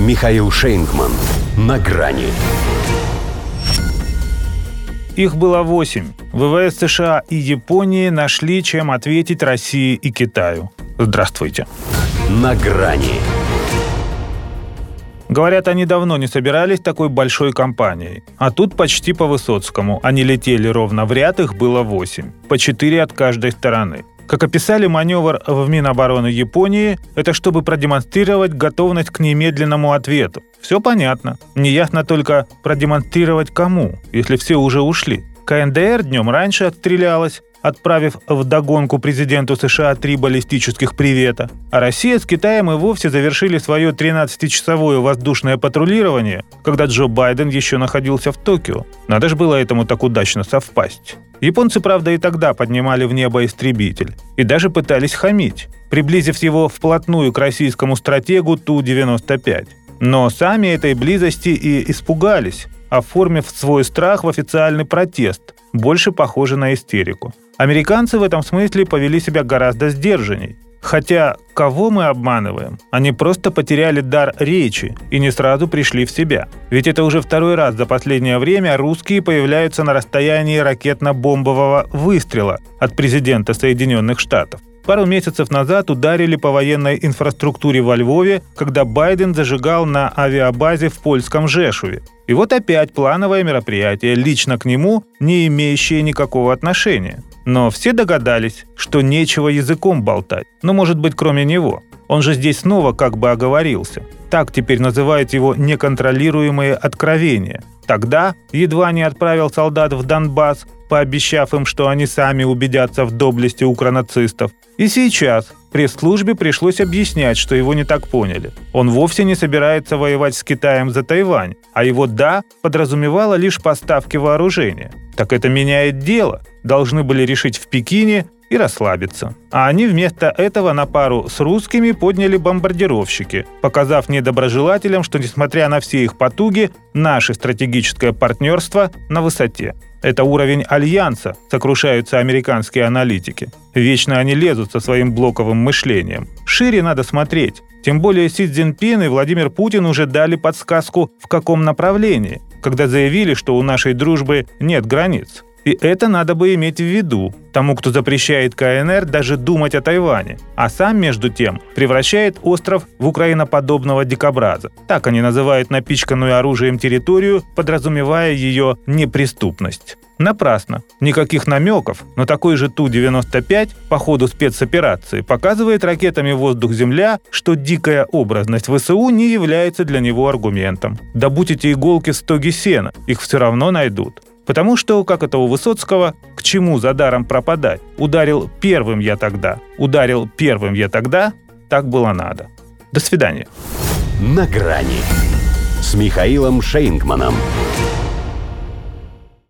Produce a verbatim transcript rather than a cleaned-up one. Михаил Шейнкман. На грани. Их было восемь. ВВС США и Японии нашли, чем ответить России и Китаю. Здравствуйте. На грани. Говорят, они давно не собирались такой большой компанией. А тут почти по Высоцкому. Они летели ровно в ряд, их было восемь. По четыре от каждой стороны. Как описали маневр в Минобороны Японии, это чтобы продемонстрировать готовность к немедленному ответу. Все понятно. Неясно только, продемонстрировать кому, если все уже ушли. ка эн дэ эр днем раньше отстрелялась, отправив вдогонку президенту США три баллистических «Привета». А Россия с Китаем и вовсе завершили свое тринадцатичасовое воздушное патрулирование, когда Джо Байден еще находился в Токио. Надо же было этому так удачно совпасть. Японцы, правда, и тогда поднимали в небо истребитель. И даже пытались хамить, приблизив его вплотную к российскому стратегу Ту девяносто пять. Но сами этой близости и испугались, оформив свой страх в официальный протест, больше похоже на истерику. Американцы в этом смысле повели себя гораздо сдержанней. Хотя кого мы обманываем? Они просто потеряли дар речи и не сразу пришли в себя. Ведь это уже второй раз за последнее время русские появляются на расстоянии ракетно-бомбового выстрела от президента Соединенных Штатов. Пару месяцев назад ударили по военной инфраструктуре во Львове, когда Байден зажигал на авиабазе в польском Жешуве. И вот опять плановое мероприятие, лично к нему не имеющее никакого отношения. Но все догадались, что нечего языком болтать. Ну, может быть, кроме него. Он же здесь снова как бы оговорился. Так теперь называют его неконтролируемые откровения. Тогда едва не отправил солдат в Донбасс, пообещав им, что они сами убедятся в доблести укронацистов. И сейчас пресс-службе пришлось объяснять, что его не так поняли. Он вовсе не собирается воевать с Китаем за Тайвань, а его «да» подразумевало лишь поставки вооружения. Так это меняет дело. Должны были решить в Пекине и расслабиться. А они вместо этого на пару с русскими подняли бомбардировщики, показав недоброжелателям, что, несмотря на все их потуги, наше стратегическое партнерство на высоте. Это уровень альянса, сокрушаются американские аналитики. Вечно они лезут со своим блоковым мышлением. Шире надо смотреть. Тем более Си Цзиньпин и Владимир Путин уже дали подсказку, в каком направлении, когда заявили, что у нашей дружбы нет границ. И это надо бы иметь в виду. Тому, кто запрещает ка эн эр даже думать о Тайване, а сам, между тем, превращает остров в украиноподобного дикобраза. Так они называют напичканную оружием территорию, подразумевая ее неприступность. Напрасно. Никаких намеков, но такой же Ту девяносто пять по ходу спецоперации показывает ракетами воздух-земля, что дикая образность вэ эс у не является для него аргументом. Да будь эти иголки в стоге сена, их все равно найдут. Потому что, как это у Высоцкого, к чему за даром пропадать? Ударил первым я тогда, ударил первым я тогда, так было надо. До свидания. На грани с Михаилом Шейнкманом.